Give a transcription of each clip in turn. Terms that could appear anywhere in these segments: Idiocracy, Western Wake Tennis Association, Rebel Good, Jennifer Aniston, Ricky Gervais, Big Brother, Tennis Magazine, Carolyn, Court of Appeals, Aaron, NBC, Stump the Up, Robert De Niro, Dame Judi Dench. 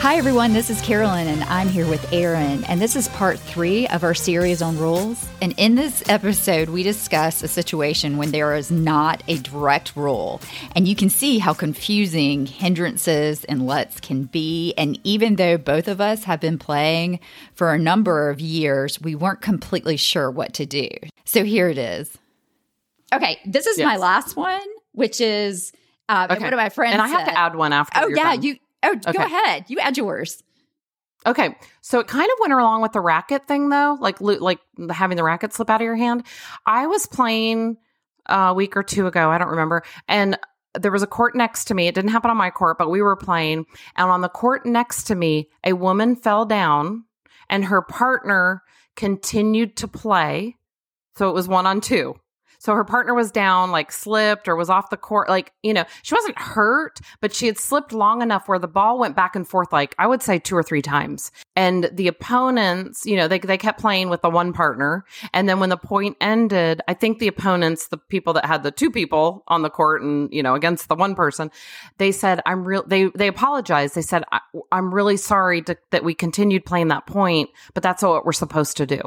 Hi, everyone. This is Carolyn, and I'm here with Aaron, and this is part 3 of our series on rules. And in this episode, we discuss a situation when there is not a direct rule, and you can see how confusing hindrances and lets can be. And even though both of us have been playing for a number of years, we weren't completely sure what to do. So here it is. Okay, this is my last one, which is one of my friends. And I have to add one after. Oh, yeah, you. Oh, okay. Go ahead. You add yours. Okay. So it kind of went along with the racket thing, though, like having the racket slip out of your hand. I was playing a week or two ago. I don't remember. And there was a court next to me. It didn't happen on my court, but we were playing. And on the court next to me, a woman fell down and her partner continued to play. So it was 1-on-2. So her partner was down, like slipped or was off the court. Like, you know, she wasn't hurt, but she had slipped long enough where the ball went back and forth, like I would say 2 or 3 times. And the opponents, you know, they kept playing with the one partner. And then when the point ended, I think the opponents, the people that had the 2 people on the court and, you know, against the one person, they said, they apologized. They said, I'm really sorry that we continued playing that point, but that's what we're supposed to do.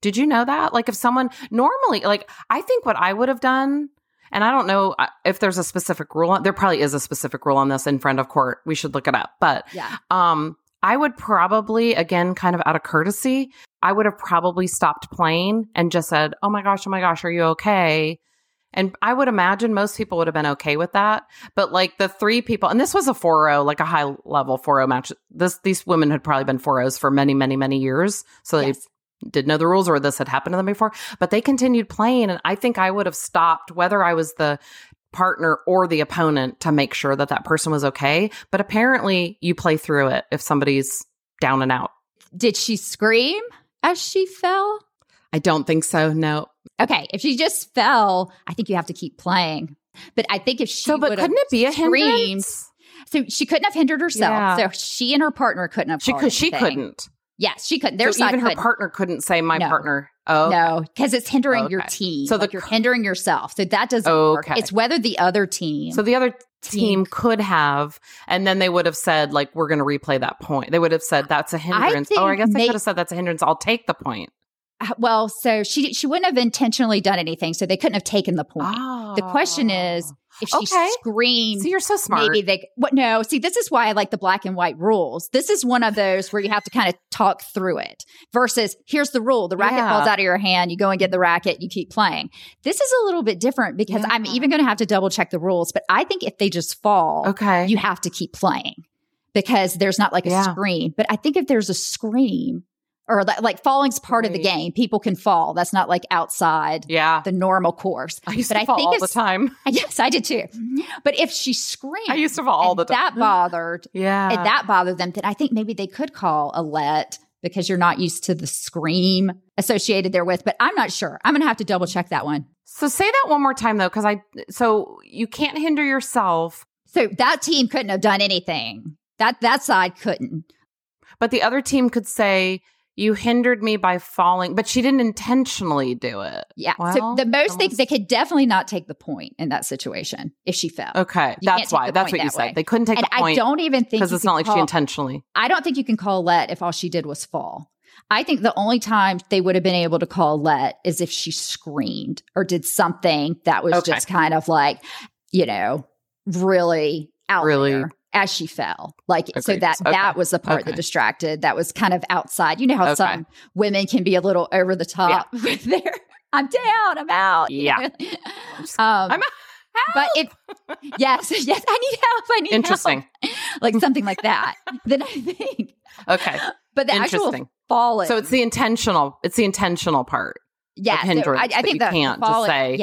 Did you know that? Like if someone normally, like I think what I would have done, and I don't know if there's a specific rule, there probably is a specific rule on this in front of court. We should look it up. But yeah. I would probably, again, kind of out of courtesy, I would have probably stopped playing and just said, oh my gosh, are you okay? And I would imagine most people would have been okay with that. But like the 3 people, and this was a 4-0, like a high level 4-0 match. These women had probably been 4-0s for many, many, many years. So yes. They didn't know the rules or this had happened to them before, but they continued playing. And I think I would have stopped whether I was the partner or the opponent to make sure that that person was okay. But apparently you play through it if somebody's down and out. Did she scream as she fell? I don't think so. No. Okay. If she just fell, I think you have to keep playing. But I think if she but couldn't it be a hindrance? So she couldn't have hindered herself. Yeah. So she and her partner couldn't have. She couldn't. Yes, she couldn't. Their side couldn't. Her partner couldn't say partner. Oh, no, because it's hindering your team. So you're hindering yourself. So that doesn't work. It's whether the other team. So the other team could have, and then they would have said, like, we're going to replay that point. They would have said, that's a hindrance. I guess they could have said, that's a hindrance. I'll take the point. Well, so she wouldn't have intentionally done anything, so they couldn't have taken the point. Oh. The question is, if she screamed, so you're so smart. Maybe they. What? No, see, this is why I like the black and white rules. This is one of those where you have to kind of talk through it. Versus, here's the rule: the racket falls out of your hand. You go and get the racket. You keep playing. This is a little bit different because I'm even going to have to double check the rules. But I think if they just fall, you have to keep playing because there's not like a scream. But I think if there's a scream. Or like falling's part of the game. People can fall. That's not like outside the normal course. I used to fall all the time. Yes, I did too. But if she screamed, I used to fall all the time. That bothered them. Then I think maybe they could call a let because you're not used to the scream associated therewith. But I'm not sure. I'm going to have to double check that one. So say that one more time though, because so you can't hinder yourself. So that team couldn't have done anything. That side couldn't. But the other team could say. You hindered me by falling, but she didn't intentionally do it. Yeah. Well, so the most things, they could definitely not take the point in that situation if she fell. Okay. That's why. That's what you said. They couldn't take the point. I don't even think because it's not like she intentionally. I don't think you can call let if all she did was fall. I think the only time they would have been able to call let is if she screamed or did something that was just kind of like, you know, really out there. As she fell. Like, so that was the part that distracted. That was kind of outside. You know how some women can be a little over the top with their, I'm down, I'm out. Yeah. I'm out. But yes, I need help. Interesting. Like something like that. Then I think. Okay. But the actual falling. So it's the intentional. It's the intentional part. Yeah. Hindrance, I think that you can't just say,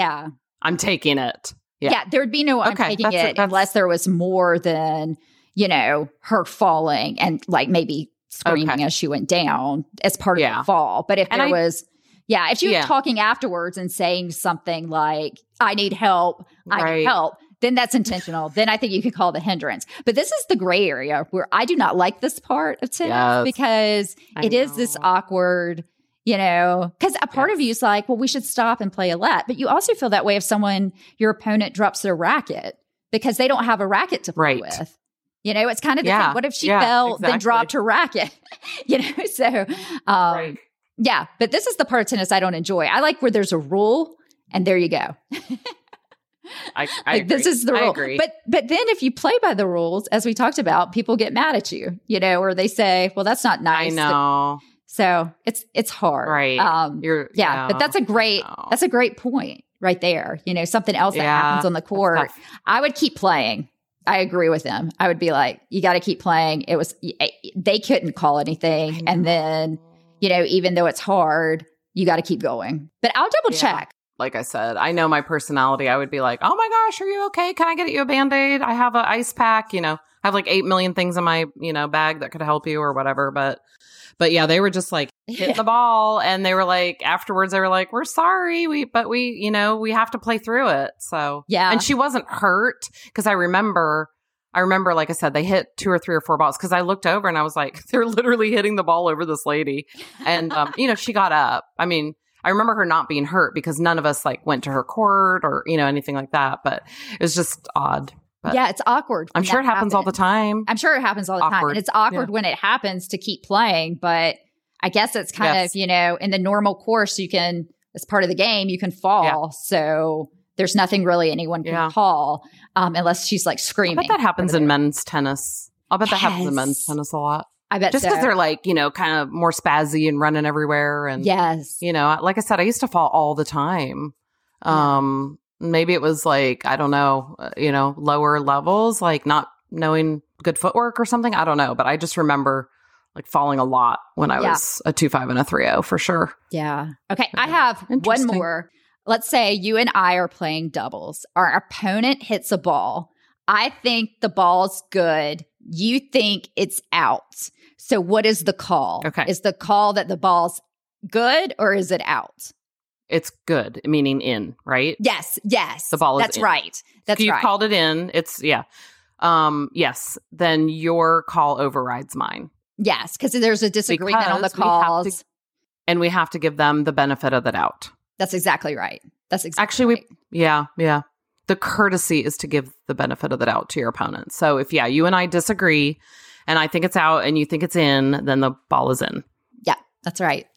I'm taking it. Yeah, there would be no I'm taking it unless there was more than, you know, her falling and like maybe screaming as she went down as part of the fall. But if and there was, if she was talking afterwards and saying something like, I need help, I need help, then that's intentional. Then I think you could call the hindrance. But this is the gray area where I do not like this part of tennis because I know. Is this awkward, you know, because a part of you is like, well, we should stop and play a let. But you also feel that way if someone, your opponent drops their racket because they don't have a racket to play with. You know, it's kind of the thing. What if she fell, then dropped her racket? You know, so, yeah. But this is the part of tennis I don't enjoy. I like where there's a rule and there you go. I agree. This is the rule. But then if you play by the rules, as we talked about, people get mad at you, you know, or they say, well, that's not nice. I know. So it's hard. Right. But that's a great, point right there. You know, something else that happens on the court. I would keep playing. I agree with them. I would be like, you got to keep playing. It was, they couldn't call anything. And then, you know, even though it's hard, you got to keep going. But I'll double check. Like I said, I know my personality. I would be like, oh my gosh, are you okay? Can I get you a Band-Aid? I have an ice pack, you know, I have like 8 million things in my, you know, bag that could help you or whatever. But yeah, they were just like hitting the ball and they were like, afterwards, they were like, we're sorry, but we, you know, we have to play through it. So yeah. And she wasn't hurt because I remember, like I said, they hit 2 or 3 or 4 balls because I looked over and I was like, they're literally hitting the ball over this lady. And, you know, she got up. I mean, I remember her not being hurt because none of us like went to her court or, you know, anything like that. But it was just odd. But yeah, it's awkward. I'm sure it happens all the time. And it's awkward when it happens to keep playing. But I guess it's kind of, you know, in the normal course, you can, as part of the game, you can fall. So there's nothing really anyone can call unless she's like screaming. I bet that happens in men's tennis. I bet that happens in men's tennis a lot. I bet just because they're like, you know, kind of more spazzy and running everywhere. And, you know, like I said, I used to fall all the time. Maybe it was like, I don't know, you know, lower levels, like not knowing good footwork or something. I don't know. But I just remember like falling a lot when I was a 2.5 and a 3.0 for sure. Yeah. Okay. I have one more. Let's say you and I are playing doubles. Our opponent hits a ball. I think the ball's good. You think it's out. So what is the call? Okay. Is the call that the ball's good or is it out? It's good, meaning in, right? Yes. The ball is in. That's right. So you called it in. It's, yes. Then your call overrides mine. Yes, because there's a disagreement on the calls. We have to give them the benefit of the doubt. That's exactly right. The courtesy is to give the benefit of the doubt to your opponent. So if, you and I disagree and I think it's out and you think it's in, then the ball is in. Yeah, that's right.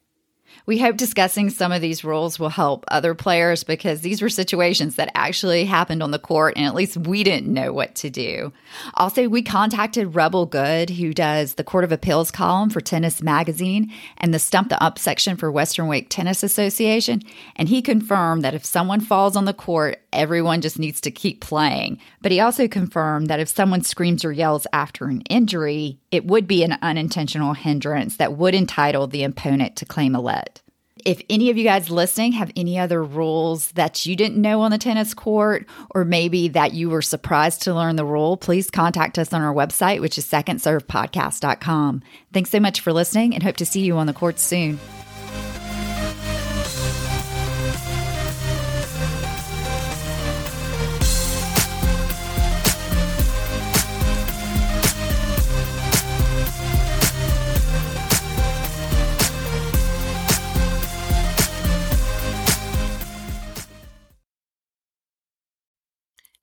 We hope discussing some of these rules will help other players because these were situations that actually happened on the court and at least we didn't know what to do. Also, we contacted Rebel Good, who does the Court of Appeals column for Tennis Magazine and the Stump the Up section for Western Wake Tennis Association, and he confirmed that if someone falls on the court, everyone just needs to keep playing. But he also confirmed that if someone screams or yells after an injury, it would be an unintentional hindrance that would entitle the opponent to claim a let. If any of you guys listening have any other rules that you didn't know on the tennis court, or maybe that you were surprised to learn the rule, please contact us on our website, which is secondservepodcast.com. Thanks so much for listening and hope to see you on the court soon.